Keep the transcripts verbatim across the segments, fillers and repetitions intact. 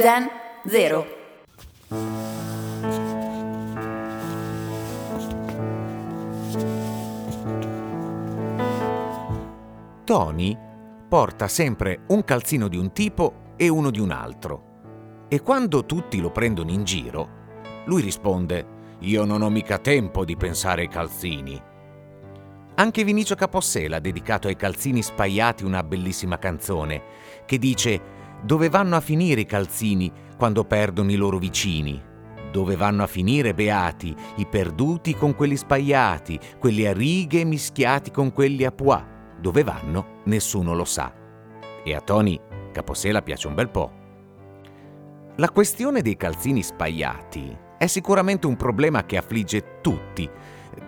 Zen Zero. Tony porta sempre un calzino di un tipo e uno di un altro. E quando tutti lo prendono in giro, lui risponde: «Io non ho mica tempo di pensare ai calzini». Anche Vinicio Capossela ha dedicato ai calzini spaiati una bellissima canzone che dice: «Dove vanno a finire i calzini quando perdono i loro vicini? Dove vanno a finire, beati, i perduti con quelli spaiati, quelli a righe mischiati con quelli a pois? Dove vanno? Nessuno lo sa». E a Tony Capossela piace un bel po'. La questione dei calzini spaiati è sicuramente un problema che affligge tutti,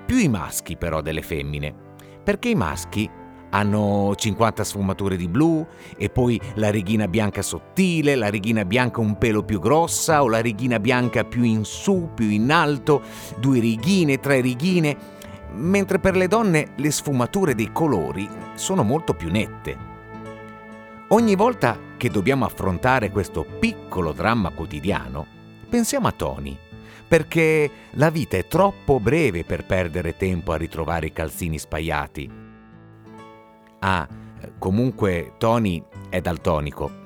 più i maschi però delle femmine, perché i maschi hanno cinquanta sfumature di blu e poi la righina bianca sottile, la righina bianca un pelo più grossa o la righina bianca più in su, più in alto, due righine, tre righine, mentre per le donne le sfumature dei colori sono molto più nette. Ogni volta che dobbiamo affrontare questo piccolo dramma quotidiano, pensiamo a Tony, perché la vita è troppo breve per perdere tempo a ritrovare i calzini spaiati. Ah, comunque Tony è daltonico